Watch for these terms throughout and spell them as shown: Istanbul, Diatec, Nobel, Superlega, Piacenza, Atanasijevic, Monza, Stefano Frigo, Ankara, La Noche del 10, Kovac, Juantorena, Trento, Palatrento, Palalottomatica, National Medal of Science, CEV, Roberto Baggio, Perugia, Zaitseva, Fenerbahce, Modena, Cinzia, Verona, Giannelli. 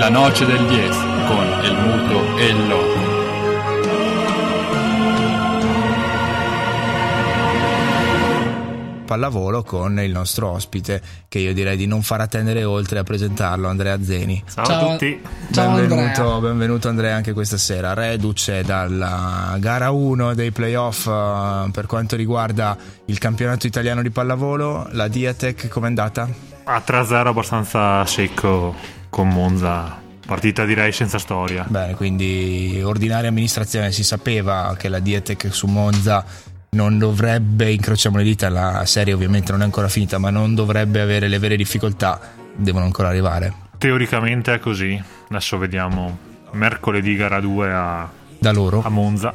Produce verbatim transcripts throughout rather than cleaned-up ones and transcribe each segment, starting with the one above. La Noche del dieci con El Muto e il Loco. Pallavolo con il nostro ospite, che io direi di non far attendere oltre a presentarlo, Andrea Zeni. Ciao, Ciao a tutti. Benvenuto, Ciao Andrea. benvenuto Andrea anche questa sera, reduce dalla gara uno dei playoff uh, per quanto riguarda il campionato italiano di pallavolo. La Diatec com'è andata? A tre a zero abbastanza secco con Monza. Partita direi senza storia. Bene, quindi ordinaria amministrazione, si sapeva che la Diatec su Monza non dovrebbe, incrociamo le dita, la serie ovviamente non è ancora finita, ma non dovrebbe avere le vere difficoltà, devono ancora arrivare. Teoricamente è così, adesso vediamo mercoledì gara due a, da loro. a Monza,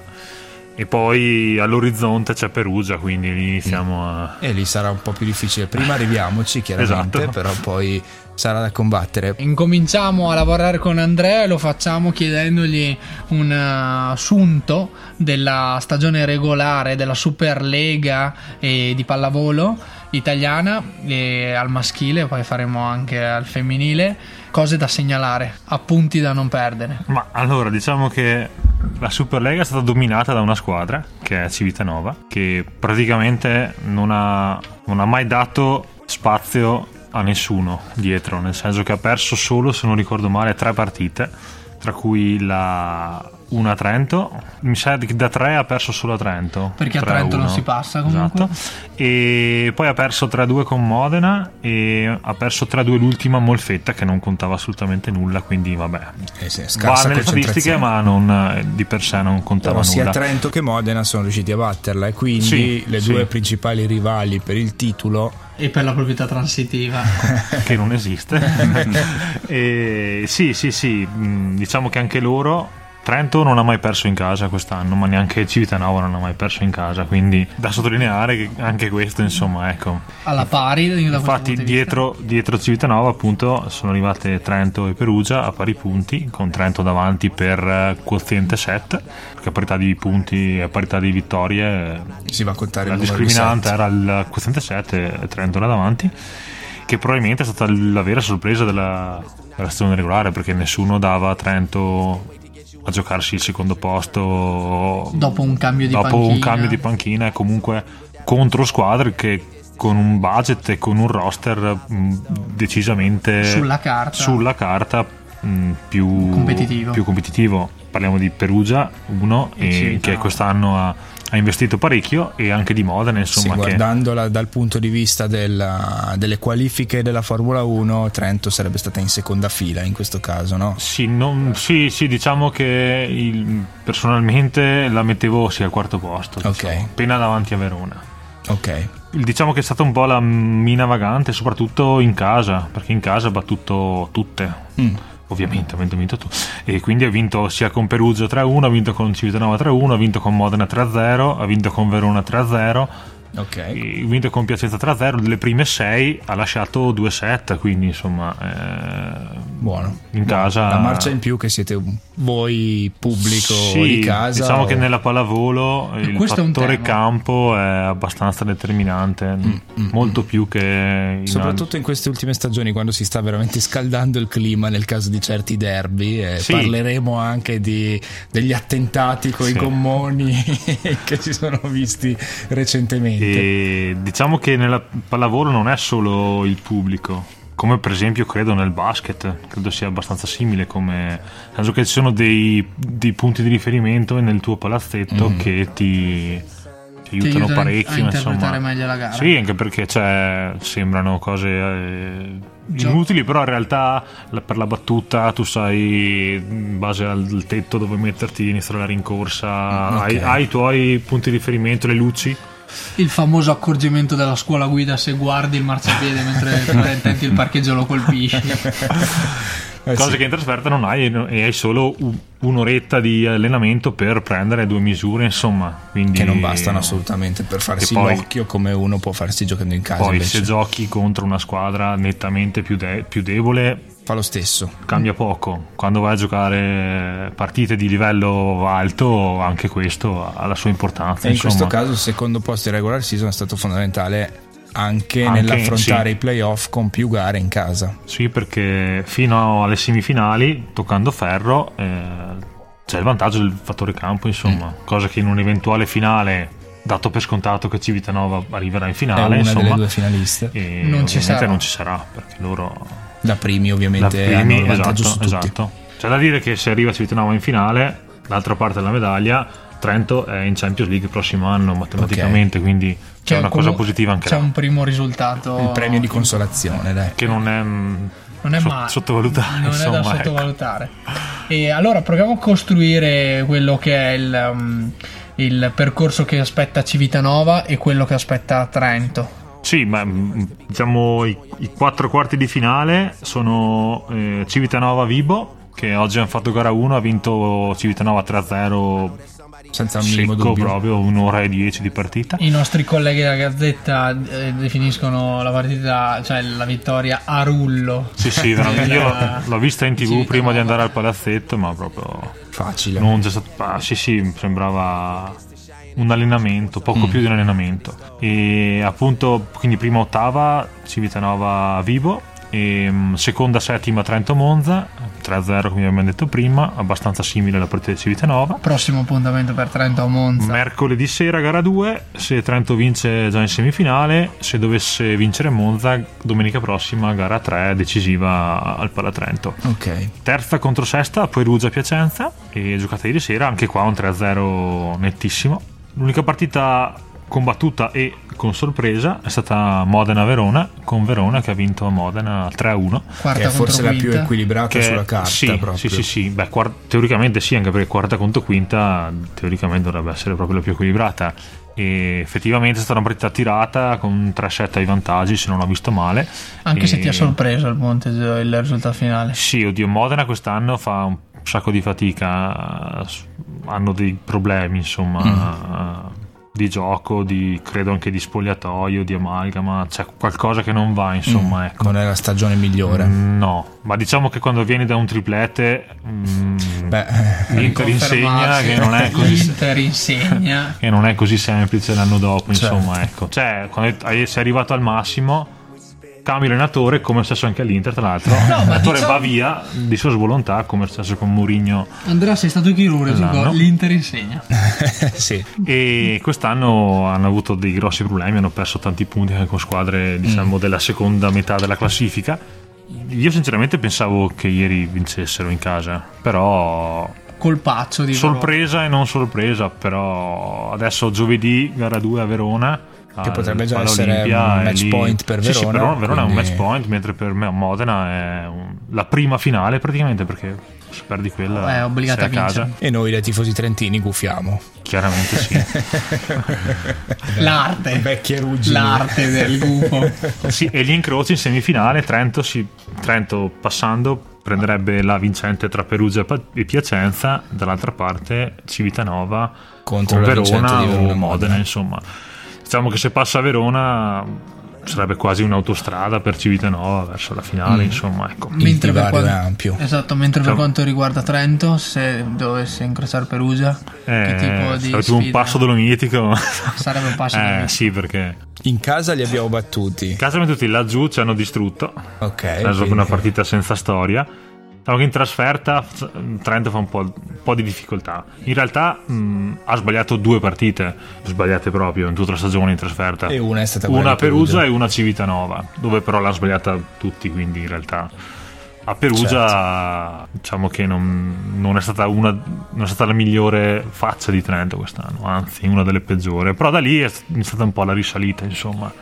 e poi all'orizzonte c'è Perugia, quindi lì iniziamo a... E lì sarà un po' più difficile, prima arriviamoci chiaramente, esatto. Però poi sarà da combattere. Incominciamo a lavorare con Andrea e lo facciamo chiedendogli un assunto della stagione regolare della Superlega eh, di pallavolo italiana, eh, al maschile, poi faremo anche al femminile, cose da segnalare, appunti da non perdere. Ma allora diciamo che la Superlega è stata dominata da una squadra che è Civitanova, che praticamente non ha, non ha mai dato spazio a nessuno dietro, nel senso che ha perso solo, se non ricordo male, tre partite, tra cui la una a Trento. Mi sa che da tre ha perso solo a Trento, perché a Trento non si passa comunque. Esatto. E poi ha perso tre a due con Modena e ha perso tre a due l'ultima Molfetta, che non contava assolutamente nulla, quindi vabbè, eh sì, va nelle statistiche ma non, di per sé non contava Però nulla. Sia Trento che Modena sono riusciti a batterla, e quindi sì, le sì. due principali rivali per il titolo e per la proprietà transitiva che non esiste. E sì sì sì diciamo che anche loro, Trento non ha mai perso in casa quest'anno, ma neanche Civitanova non ha mai perso in casa, quindi da sottolineare che anche questo, insomma, ecco, alla pari. Infatti dietro, dietro Civitanova appunto sono arrivate Trento e Perugia a pari punti, con Trento davanti per quoziente set, perché a parità di punti e a parità di vittorie si va a contare la il discriminante era il quoziente set e Trento là davanti, che probabilmente è stata la vera sorpresa della, della stagione regolare, perché nessuno dava a Trento a giocarsi il secondo posto dopo un cambio di dopo panchina, un cambio di panchina e comunque contro squadre che con un budget e con un roster decisamente sulla carta, sulla carta mh, più, competitivo. più competitivo. Parliamo di Perugia, uno e e che quest'anno ha, ha investito parecchio, e anche di Modena, insomma, sì, guardandola che... dal punto di vista della, delle qualifiche della Formula uno, Trento sarebbe stata in seconda fila in questo caso, no? Sì, non, sì, sì diciamo che il, personalmente la mettevo sì al quarto posto, okay. diciamo, appena davanti a Verona. Ok. Diciamo che è stata un po' la mina vagante, soprattutto in casa, perché in casa ha battuto tutte. Mm. Ovviamente ha vinto tu, e quindi ha vinto sia con Perugia tre a uno, ha vinto con Civitanova tre a uno, ha vinto con Modena tre a zero, ha vinto con Verona tre a zero, okay. ha vinto con Piacenza tre a zero. Delle prime sei ha lasciato due set, quindi insomma eh, buono in casa, la marcia in più che siete voi pubblico sì, di casa. Diciamo o... che nella pallavolo e il fattore campo è abbastanza determinante, mm, mm, molto mm. più che in soprattutto an... in queste ultime stagioni, quando si sta veramente scaldando il clima nel caso di certi derby, eh, sì. parleremo anche di, degli attentati con i sì. gommoni che si sono visti recentemente. E diciamo che nella pallavolo non è solo il pubblico, come per esempio credo nel basket, credo sia abbastanza simile, come nel senso che ci sono dei, dei punti di riferimento nel tuo palazzetto mm. che ti, ti, ti aiutano parecchio a interpretare meglio la gara. Sì, anche perché cioè, sembrano cose eh, inutili, però in realtà la, per la battuta tu sai in base al tetto dove metterti, iniziare la rincorsa, mm, okay. hai, hai i tuoi punti di riferimento, le luci. Il famoso accorgimento della scuola guida: se guardi il marciapiede mentre intenti il parcheggio lo colpisci. Eh, Cose sì. che in trasferta non hai, e hai solo un'oretta di allenamento per prendere due misure, insomma, quindi che non bastano assolutamente per farsi poi, l'occhio come uno può farsi giocando in casa. Poi invece, se giochi contro una squadra nettamente più, de- più debole, fa lo stesso, cambia poco. Quando vai a giocare partite di livello alto, anche questo ha la sua importanza, e in insomma. questo caso il secondo posto di regular season è stato fondamentale anche, anche nell'affrontare sì. i playoff con più gare in casa. Sì, perché fino alle semifinali, toccando ferro, eh, c'è il vantaggio del fattore campo, insomma, mm. cosa che in un'eventuale finale, dato per scontato che Civitanova arriverà in finale, è una insomma, delle due finaliste, e non ci sarà, non ci sarà perché loro da primi ovviamente da primi, hanno il vantaggio, esatto, su tutti. Esatto. C'è da dire che se arriva Civitanova in finale, l'altra parte della medaglia, Trento è in Champions League il prossimo anno matematicamente, okay. quindi c'è, c'è una cosa positiva anche c'è là. Un primo risultato, il premio di consolazione, dai, che non è non è so- male, sottovalutare, non insomma, è da sottovalutare, ecco. E allora proviamo a costruire quello che è il um, il percorso che aspetta Civitanova e quello che aspetta Trento. Sì, ma diciamo i, i quattro quarti di finale sono eh, Civitanova-Vibo, che oggi hanno fatto gara uno, ha vinto Civitanova tre a zero senza un minimo dubbio, proprio un'ora e dieci di partita. I nostri colleghi della Gazzetta eh, definiscono la partita, cioè la vittoria a rullo. Sì, sì, veramente. Io l'ho vista in TV prima di andare al palazzetto, ma proprio facile, non c'è stato, ah, sì sì, sembrava un allenamento, poco mm. più di un allenamento. E appunto, quindi prima ottava Civitanova Vibo, e seconda settima Trento Monza tre a zero, come abbiamo detto prima, abbastanza simile alla partita di Civitanova. Prossimo appuntamento per Trento Monza mercoledì sera, gara due. Se Trento vince già in semifinale, se dovesse vincere Monza domenica prossima, gara tre decisiva al Palatrento. Ok. Terza contro sesta Perugia Piacenza, e giocata ieri sera, anche qua un tre a zero nettissimo. L'unica partita combattuta e con sorpresa è stata Modena-Verona, con Verona che ha vinto a Modena tre a uno, che è forse la più equilibrata che, sulla carta, sì, proprio. Sì, sì, sì. Beh, quart- teoricamente sì, anche perché quarta contro quinta teoricamente dovrebbe essere proprio la più equilibrata, e effettivamente è stata una partita tirata con tre set ai vantaggi, se non ho visto male, anche e... se ti ha sorpreso il punteggio, il risultato finale. Sì, oddio, Modena quest'anno fa un sacco di fatica, hanno dei problemi insomma mm. di gioco, di, credo anche di spogliatoio, di amalgama, c'è qualcosa che non va insomma, mm, ecco. Non è la stagione migliore, mm, no, ma diciamo che quando vieni da un triplete mm, beh, l'Inter insegna che non è così l'Inter insegna che non è così semplice l'anno dopo, certo. Insomma, ecco, cioè quando sei arrivato al massimo cambia allenatore, come è successo anche all'Inter tra l'altro, no, l'allenatore diciamo... va via di sua volontà, come è successo con Mourinho. Andrea, sei stato chirurgico, l'Inter insegna. Sì. E quest'anno hanno avuto dei grossi problemi, hanno perso tanti punti anche con squadre diciamo mm. della seconda metà della classifica. Io sinceramente pensavo che ieri vincessero in casa, però colpaccio di sorpresa e non sorpresa, però adesso giovedì gara due a Verona, che potrebbe già essere un match point per Verona. Sì, sì, Verona, Verona quindi... è un match point, mentre per me Modena è un... la prima finale praticamente, perché se perdi quella è obbligata a casa. E noi da tifosi trentini gufiamo. Chiaramente sì. L'arte, vecchie ruggine, l'arte del gufo. Sì, e gli incroci in semifinale, Trento, si... Trento passando prenderebbe la vincente tra Perugia e Piacenza, dall'altra parte Civitanova contro con Verona, di Verona o Modena, insomma. Diciamo che se passa a Verona sarebbe quasi un'autostrada per Civitanova verso la finale, mm. insomma, ecco. Mentre per quanto, è ampio. Esatto, mentre cioè, per quanto riguarda Trento, se dovesse incrociare Perugia, eh, che tipo di sarebbe un passo dolomitico. Sarebbe un passo dolomitico. Eh, sì, perché in casa li abbiamo battuti. In casa li abbiamo battuti, laggiù ci hanno distrutto. Ok. È proprio una partita senza storia. Diciamo che in trasferta Trento fa un po', un po' di difficoltà. In realtà mh, ha sbagliato due partite, sbagliate proprio in tutta la stagione in trasferta. E una è stata una a Perugia, Perugia e una a Civitanova, dove però l'ha sbagliata tutti, quindi in realtà a Perugia certo. Diciamo che non, non, è stata una, non è stata la migliore faccia di Trento quest'anno, anzi una delle peggiori. Però da lì è stata un po' la risalita, insomma.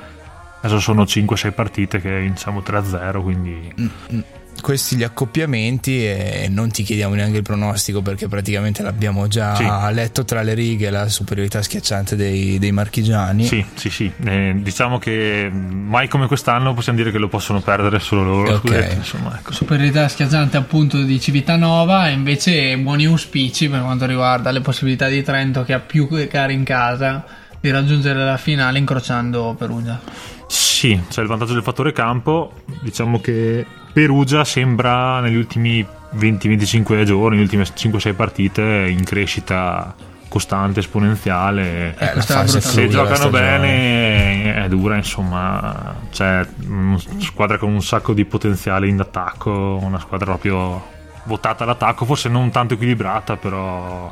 Adesso sono cinque sei partite che vinciamo tre a zero, quindi... Mm-hmm. Questi gli accoppiamenti, e non ti chiediamo neanche il pronostico perché praticamente l'abbiamo già sì. letto tra le righe, la superiorità schiacciante dei, dei marchigiani. Sì, sì, sì. Eh, diciamo che mai come quest'anno possiamo dire che lo possono perdere solo loro. Okay. Insomma, ecco. Superiorità schiacciante appunto di Civitanova, e invece buoni auspici per quanto riguarda le possibilità di Trento, che ha più gare in casa, di raggiungere la finale incrociando Perugia. Sì, c'è il vantaggio del fattore campo. Diciamo che Perugia sembra negli ultimi venti venticinque giorni, le ultime cinque sei partite in crescita costante, esponenziale. Eh, se, se, se giocano bene è dura, insomma, cioè una squadra con un sacco di potenziale in attacco, una squadra proprio votata all'attacco, forse non tanto equilibrata, però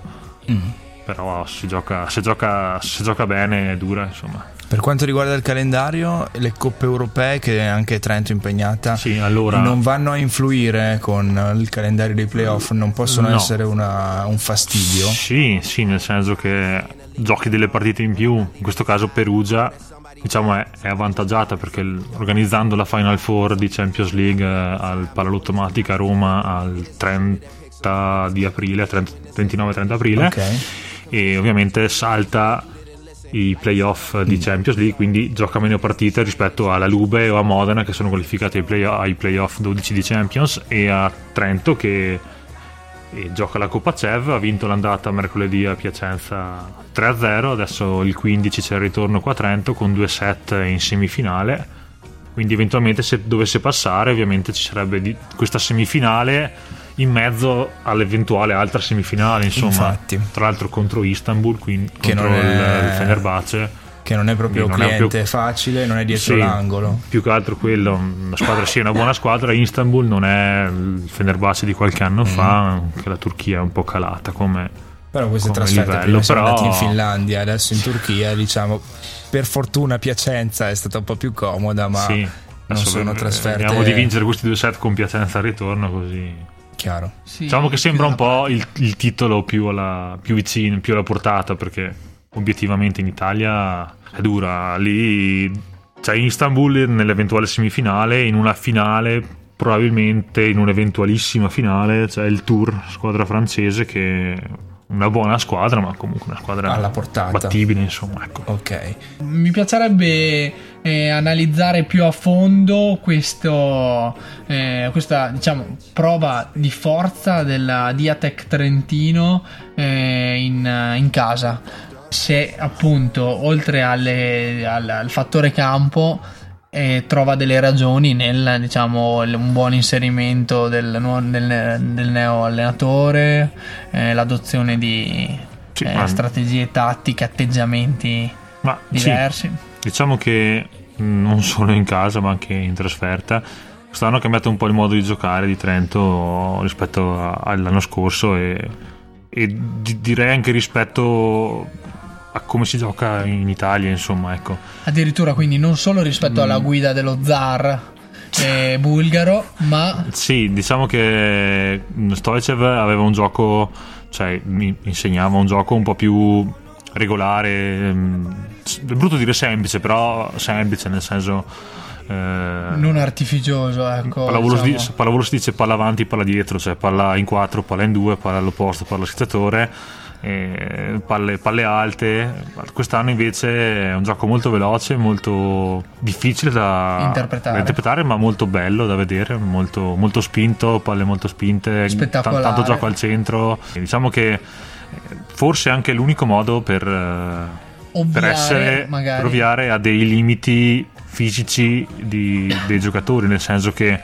mm. però si gioca, se gioca se gioca bene è dura, insomma. Per quanto riguarda il calendario, le coppe europee, che anche Trento è impegnata, sì, allora... non vanno a influire con il calendario dei playoff, non possono no. essere una, un fastidio? Sì, sì, nel senso che giochi delle partite in più. In questo caso Perugia, diciamo, è, è avvantaggiata, perché organizzando la Final Four di Champions League al Palalottomatica a Roma al trenta di aprile, ventinove trenta aprile, okay. E ovviamente salta i playoff di Champions League, quindi gioca meno partite rispetto alla Lube o a Modena, che sono qualificate ai, play- ai playoff dodici di Champions, e a Trento che e gioca la Coppa C E V. Ha vinto l'andata mercoledì a Piacenza tre a zero, adesso il quindici c'è il ritorno qua a Trento con due set in semifinale, quindi eventualmente se dovesse passare ovviamente ci sarebbe di- questa semifinale in mezzo all'eventuale altra semifinale, insomma. Infatti. Tra l'altro contro Istanbul, quindi che contro non è... il Fenerbahce, che non è proprio non cliente è proprio... facile, non è dietro sì, l'angolo. Più che altro quello, la squadra sia sì, una buona squadra, Istanbul non è il Fenerbahce di qualche anno mm-hmm. fa, che la Turchia è un po' calata come però queste trasferte livello, prima però... sono andati in Finlandia, adesso in Turchia, diciamo. Per fortuna Piacenza è stata un po' più comoda, ma sì, non sono trasferte. Andiamo di vincere questi due set con Piacenza al ritorno, così chiaro. Sì, diciamo che sembra un po' il, il titolo più alla, più vicino, più alla portata, perché obiettivamente in Italia è dura. Lì c'è Istanbul nell'eventuale semifinale, in una finale, probabilmente in un'eventualissima finale c'è il Tour, squadra francese, che è una buona squadra, ma comunque una squadra alla portata, battibile, insomma, ecco. Ok. Mi piacerebbe eh, analizzare più a fondo questo, eh, questa, diciamo, prova di forza della Diatec Trentino eh, in, in casa, se appunto oltre alle, al, al fattore campo eh, trova delle ragioni nel, diciamo, un buon inserimento del, del, del neo allenatore, eh, l'adozione di sì, eh, strategie tattiche, atteggiamenti ma diversi. Sì. Diciamo che non solo in casa ma anche in trasferta quest'anno ha cambiato un po' il modo di giocare di Trento rispetto all'anno scorso e, e direi anche rispetto a come si gioca in Italia, insomma, ecco. Addirittura, quindi, non solo rispetto alla guida dello zar eh, bulgaro, ma sì, diciamo che Stoichev aveva un gioco, cioè mi insegnava un gioco un po' più regolare, è brutto dire semplice, però semplice nel senso eh, non artificioso, ecco. Pallavolo, diciamo. si, pallavolo si dice palla avanti, palla dietro, cioè palla in quattro, palla in due, palla all'opposto, palla al schiacciatore, eh, palle, palle alte. Quest'anno invece è un gioco molto veloce, molto difficile da interpretare, da interpretare ma molto bello da vedere, molto, molto spinto, palle molto spinte, t- tanto gioco al centro, e diciamo che forse anche l'unico modo per, ovviare, per essere magari. per ovviare a dei limiti fisici di, dei giocatori, nel senso che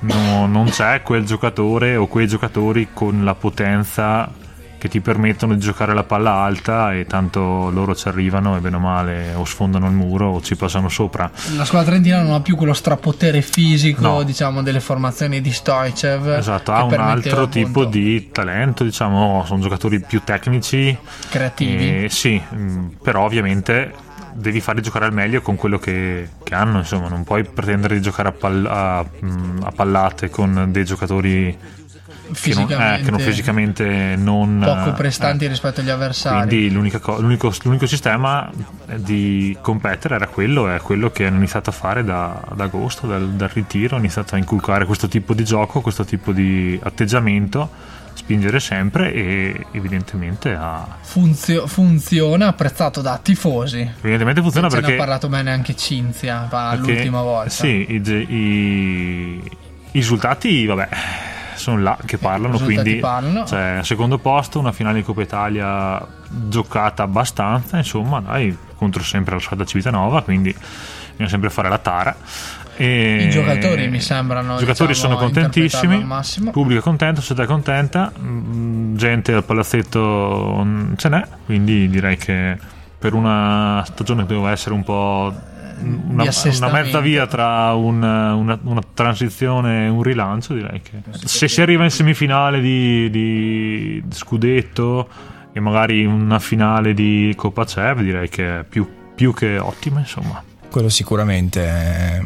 no, non c'è quel giocatore o quei giocatori con la potenza che ti permettono di giocare la palla alta, e tanto loro ci arrivano e bene o male o sfondano il muro o ci passano sopra. La squadra trentina non ha più quello strapotere fisico, no. diciamo, delle formazioni di Stoichev. Esatto, ha un altro appunto... tipo di talento, diciamo, sono giocatori più tecnici, creativi. Eh, sì, però ovviamente devi farli giocare al meglio con quello che, che hanno, insomma, non puoi pretendere di giocare a, pal- a, a pallate con dei giocatori Che non, eh, che non fisicamente non poco prestanti eh, rispetto agli avversari. Quindi l'unica co- l'unico, l'unico sistema di competere era quello, è quello che hanno iniziato a fare da, da agosto, dal, dal ritiro, hanno iniziato a inculcare questo tipo di gioco, questo tipo di atteggiamento, spingere sempre, e evidentemente ha Funzio- funziona, apprezzato da tifosi. Evidentemente funziona, perché ne ha parlato bene anche Cinzia l'ultima volta. Sì, i, i, i risultati, vabbè, sono là che parlano, quindi parlano. Cioè, secondo posto, una finale di Coppa Italia giocata abbastanza, insomma, dai, contro sempre la squadra Civitanova, quindi bisogna sempre fare la tara. E i giocatori mi sembrano, i giocatori, diciamo, sono contentissimi, pubblico è contento, società è contenta, gente al palazzetto ce n'è, quindi direi che per una stagione che doveva essere un po' una, una mezza via tra un, una, una transizione e un rilancio, direi che se si arriva in semifinale di, di scudetto e magari una finale di Coppa C E V, direi che è più, più che ottima, insomma. Quello sicuramente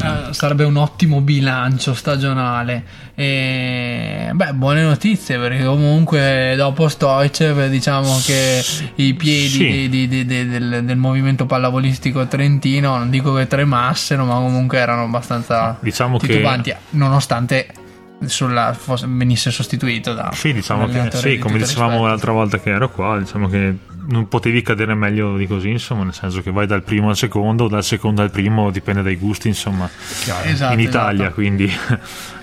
eh, sarebbe un ottimo bilancio stagionale. E, beh, buone notizie, perché comunque dopo Stoichev diciamo che i piedi sì. di, di, di, del, del movimento pallavolistico trentino, non dico che tremassero, ma comunque erano abbastanza diciamo titubanti, che... nonostante sulla, fosse, venisse sostituito da sì, diciamo che, sì, come dicevamo rispetto. L'altra volta che ero qua, diciamo che non potevi cadere meglio di così, insomma, nel senso che vai dal primo al secondo o dal secondo al primo, dipende dai gusti, insomma, esatto, in Italia, esatto. Quindi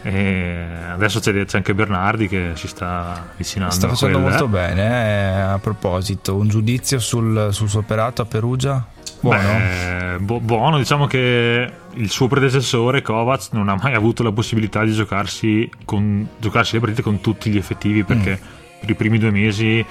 e adesso c'è, c'è anche Bernardi che si sta avvicinando, sta facendo molto bene. A proposito, un giudizio sul, sul suo operato a Perugia? Buono? Beh, bu- buono, diciamo che il suo predecessore Kovac non ha mai avuto la possibilità di giocarsi, con, giocarsi le partite con tutti gli effettivi, perché mm. per i primi due mesi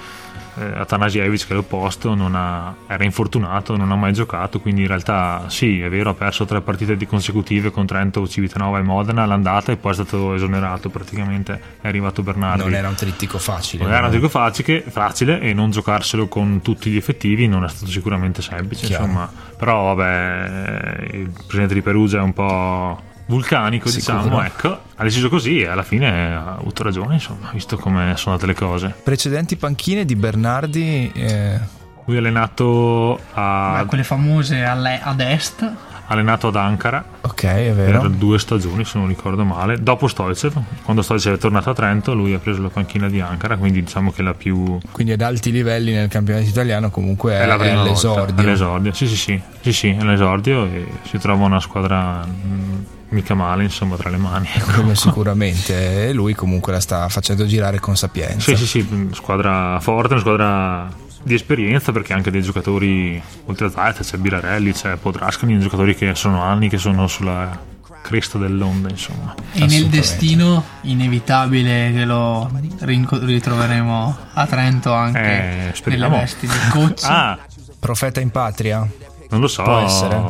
Atanasijevic, che è l'opposto, non ha, era infortunato, non ha mai giocato, quindi in realtà sì, è vero, ha perso tre partite consecutive con Trento, Civitanova e Modena l'andata, e poi è stato esonerato praticamente, è arrivato Bernardi. Non era un trittico facile. Non era un trittico facile, facile e non giocarselo con tutti gli effettivi non è stato sicuramente semplice, chiaro. Insomma, però vabbè, il presidente di Perugia è un po' vulcanico, sicuro. Diciamo, ecco, ha deciso così e alla fine ha avuto ragione, insomma, visto come sono andate le cose. Precedenti panchine di Bernardi, eh... lui è allenato a... Beh, quelle famose alle... ad est, allenato ad Ankara, ok, è vero, per due stagioni se non ricordo male, dopo Stoichev. Quando Stoichev è tornato a Trento, lui ha preso la panchina di Ankara, quindi diciamo che la più, quindi ad alti livelli nel campionato italiano comunque è, è, la prima è l'esordio. È l'esordio, sì sì sì, sì sì, è l'esordio e si trova una squadra mh, mica male, insomma, tra le mani, come sicuramente, e lui comunque la sta facendo girare con sapienza. Sì sì sì, squadra forte, una squadra di esperienza, perché anche dei giocatori oltre a Zaitseva c'è Birarelli, c'è Podraskani, giocatori che sono anni che sono sulla cresta dell'onda, insomma. E nel destino inevitabile che lo ritroveremo a Trento anche, eh, nelle vesti di coach. Ah, profeta in patria, non lo so, può essere.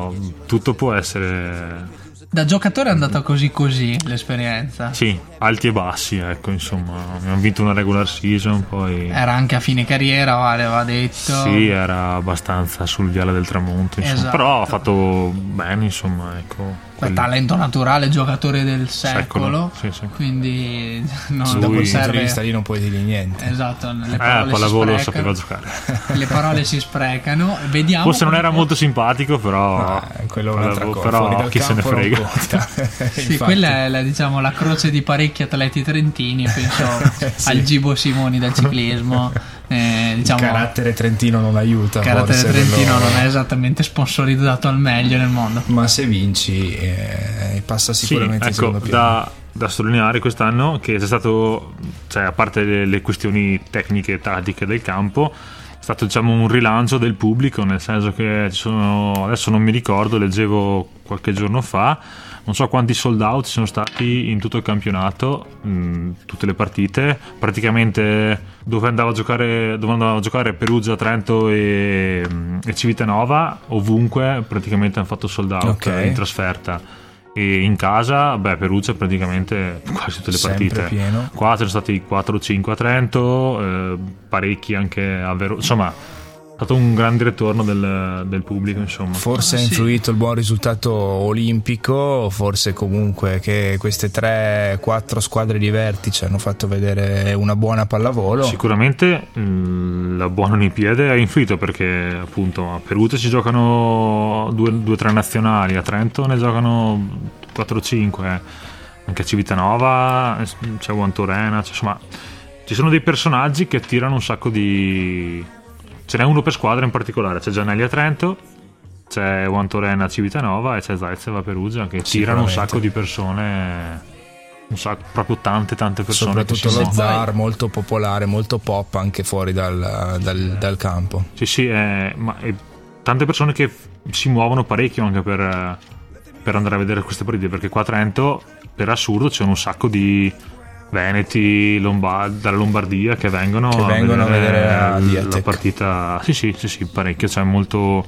Tutto può essere. Da giocatore è andata così così l'esperienza. Sì, alti e bassi, ecco, insomma. Abbiamo vinto una regular season, poi era anche a fine carriera, vale, va detto. Sì, era abbastanza sul viale del tramonto, insomma. Esatto. Però ha fatto bene, insomma, ecco. Quelli... talento naturale, giocatore del secolo, secolo. Sì, sì. Quindi non da quel punto di vista lì non puoi dirgli niente. Esatto, le parole eh, si sprecano, sapeva giocare. Le parole si sprecano, vediamo. Forse non era molto simpatico, però eh, quello pallavolo, cosa, però chi se ne frega. Sì, quella è la, diciamo, la croce di parecchi atleti trentini, penso sì. Al Gibo Simoni del ciclismo. Eh, diciamo, il carattere trentino non aiuta, il carattere forse, trentino quello... non è esattamente sponsorizzato al meglio nel mondo, ma se vinci eh, passa sicuramente, sì, ecco, in secondo piano. Da, da sottolineare quest'anno che c'è stato, cioè, a parte le, le questioni tecniche e tattiche del campo, è stato, diciamo, un rilancio del pubblico, nel senso che ci sono, adesso non mi ricordo, leggevo qualche giorno fa, non so quanti sold out ci sono stati in tutto il campionato, mh, tutte le partite, praticamente dove andava a giocare, dove andava a giocare Perugia, Trento e, e Civitanova, ovunque praticamente hanno fatto sold out, okay. In trasferta e in casa, beh, Perugia praticamente quasi tutte le sempre partite pieno. Qua sono stati quattro o cinque a Trento, eh, parecchi anche a Verona, insomma. È stato un grande ritorno del, del pubblico, insomma. Forse ha influito sì. il buon risultato olimpico, forse comunque che queste tre quattro squadre di vertice hanno fatto vedere una buona pallavolo. Sicuramente mh, la buona Olimpiade ha influito, perché appunto a Perugia ci giocano due tre nazionali, a Trento ne giocano quattro cinque, anche a Civitanova c'è Juantorena, insomma ci sono dei personaggi che attirano un sacco di... Ce n'è uno per squadra in particolare, c'è Giannelli a Trento, c'è Juantorena a Civitanova e c'è Zaitseva a Perugia, che tirano un sacco di persone, un sacco, proprio tante tante persone. Soprattutto lo sono. Zar, molto popolare, molto pop anche fuori dal, dal, dal campo. Sì sì, è, ma è, tante persone che si muovono parecchio anche per, per andare a vedere queste partite, perché qua a Trento per assurdo c'è un sacco di... veneti, Lombard- dalla Lombardia che vengono, che vengono a vedere, a vedere la, la partita. Sì, sì, sì, sì, parecchio, c'è molto...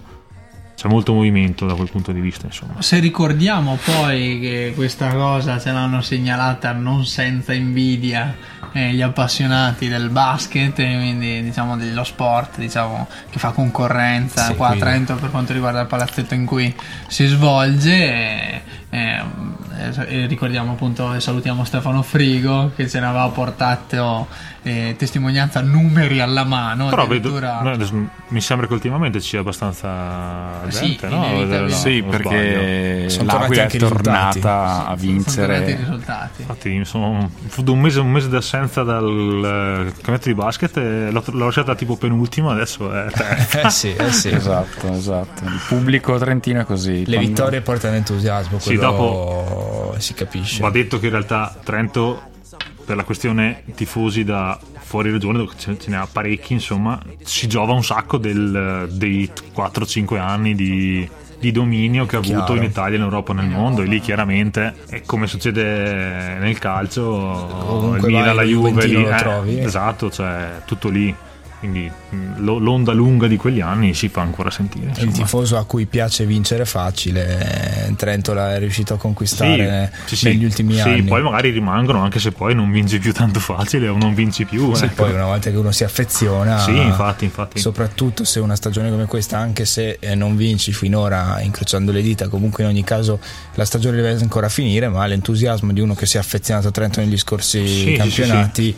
c'è molto movimento da quel punto di vista, insomma. Se ricordiamo poi che questa cosa ce l'hanno segnalata non senza invidia eh, gli appassionati del basket, e quindi diciamo dello sport, diciamo, che fa concorrenza, sì, qua quindi a Trento per quanto riguarda il palazzetto in cui si svolge. E, e, e ricordiamo appunto e salutiamo Stefano Frigo che ce ne aveva portato eh, testimonianza numeri alla mano. Però addirittura... vedo, mi sembra che ultimamente ci sia abbastanza gente, sì, no? No, sì, perché l'Aquila è tornata a vincere, sono i risultati. Infatti sono un mese, un mese d'assenza dal campionato di basket e l'ho, l'ho lasciata tipo penultima, adesso è terza. eh sì, eh sì. esatto, esatto. Il pubblico trentino è così, le quando... vittorie portano entusiasmo, quello... sì, dopo si capisce. Va detto che in realtà Trento, per la questione tifosi da fuori regione, ce ne ha parecchi, insomma, si giova un sacco del, dei quattro cinque anni di, di dominio che ha avuto, chiaro, in Italia, in Europa, nel mondo. E lì chiaramente è come succede nel calcio, ovunque il Milan, la Juve, lì, eh, trovi, eh. Esatto, cioè tutto lì. Quindi l'onda lunga di quegli anni si fa ancora sentire, insomma. Il tifoso a cui piace vincere facile, Trento l'ha riuscito a conquistare, sì, sì, negli sì, ultimi sì, anni. Sì, poi magari rimangono, anche se poi non vinci più tanto facile o non vinci più. Sì, ecco. Poi una volta che uno si affeziona, sì, infatti, infatti. Soprattutto se una stagione come questa, anche se non vinci finora incrociando le dita, comunque in ogni caso la stagione deve ancora finire, ma l'entusiasmo di uno che si è affezionato a Trento negli scorsi sì, campionati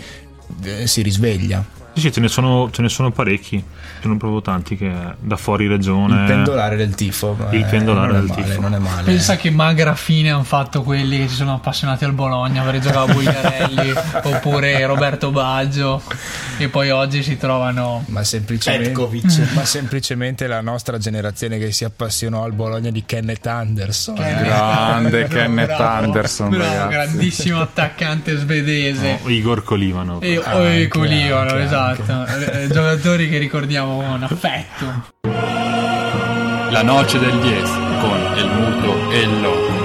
sì, sì. si risveglia. Sì, sì, ce ne sono, ce ne sono parecchi, ce ne sono proprio tanti che da fuori regione. Il pendolare del tifo. Il pendolare eh, del male, tifo. Non è male. Pensa che magra fine hanno fatto quelli che si sono appassionati al Bologna, avrei giocato Birarelli oppure Roberto Baggio, e poi oggi si trovano. Ma semplicemente, ma semplicemente la nostra generazione che si appassionò al Bologna di Kenneth Andersson. Kenneth grande Kenneth bravo, Andersson, bravo, grandissimo attaccante svedese. Oh, Igor Kolyvanov. E ah, oh, Kolyvanov, esatto. Esatto, giocatori che ricordiamo con affetto. La Noche del dieci con il muto e il loco.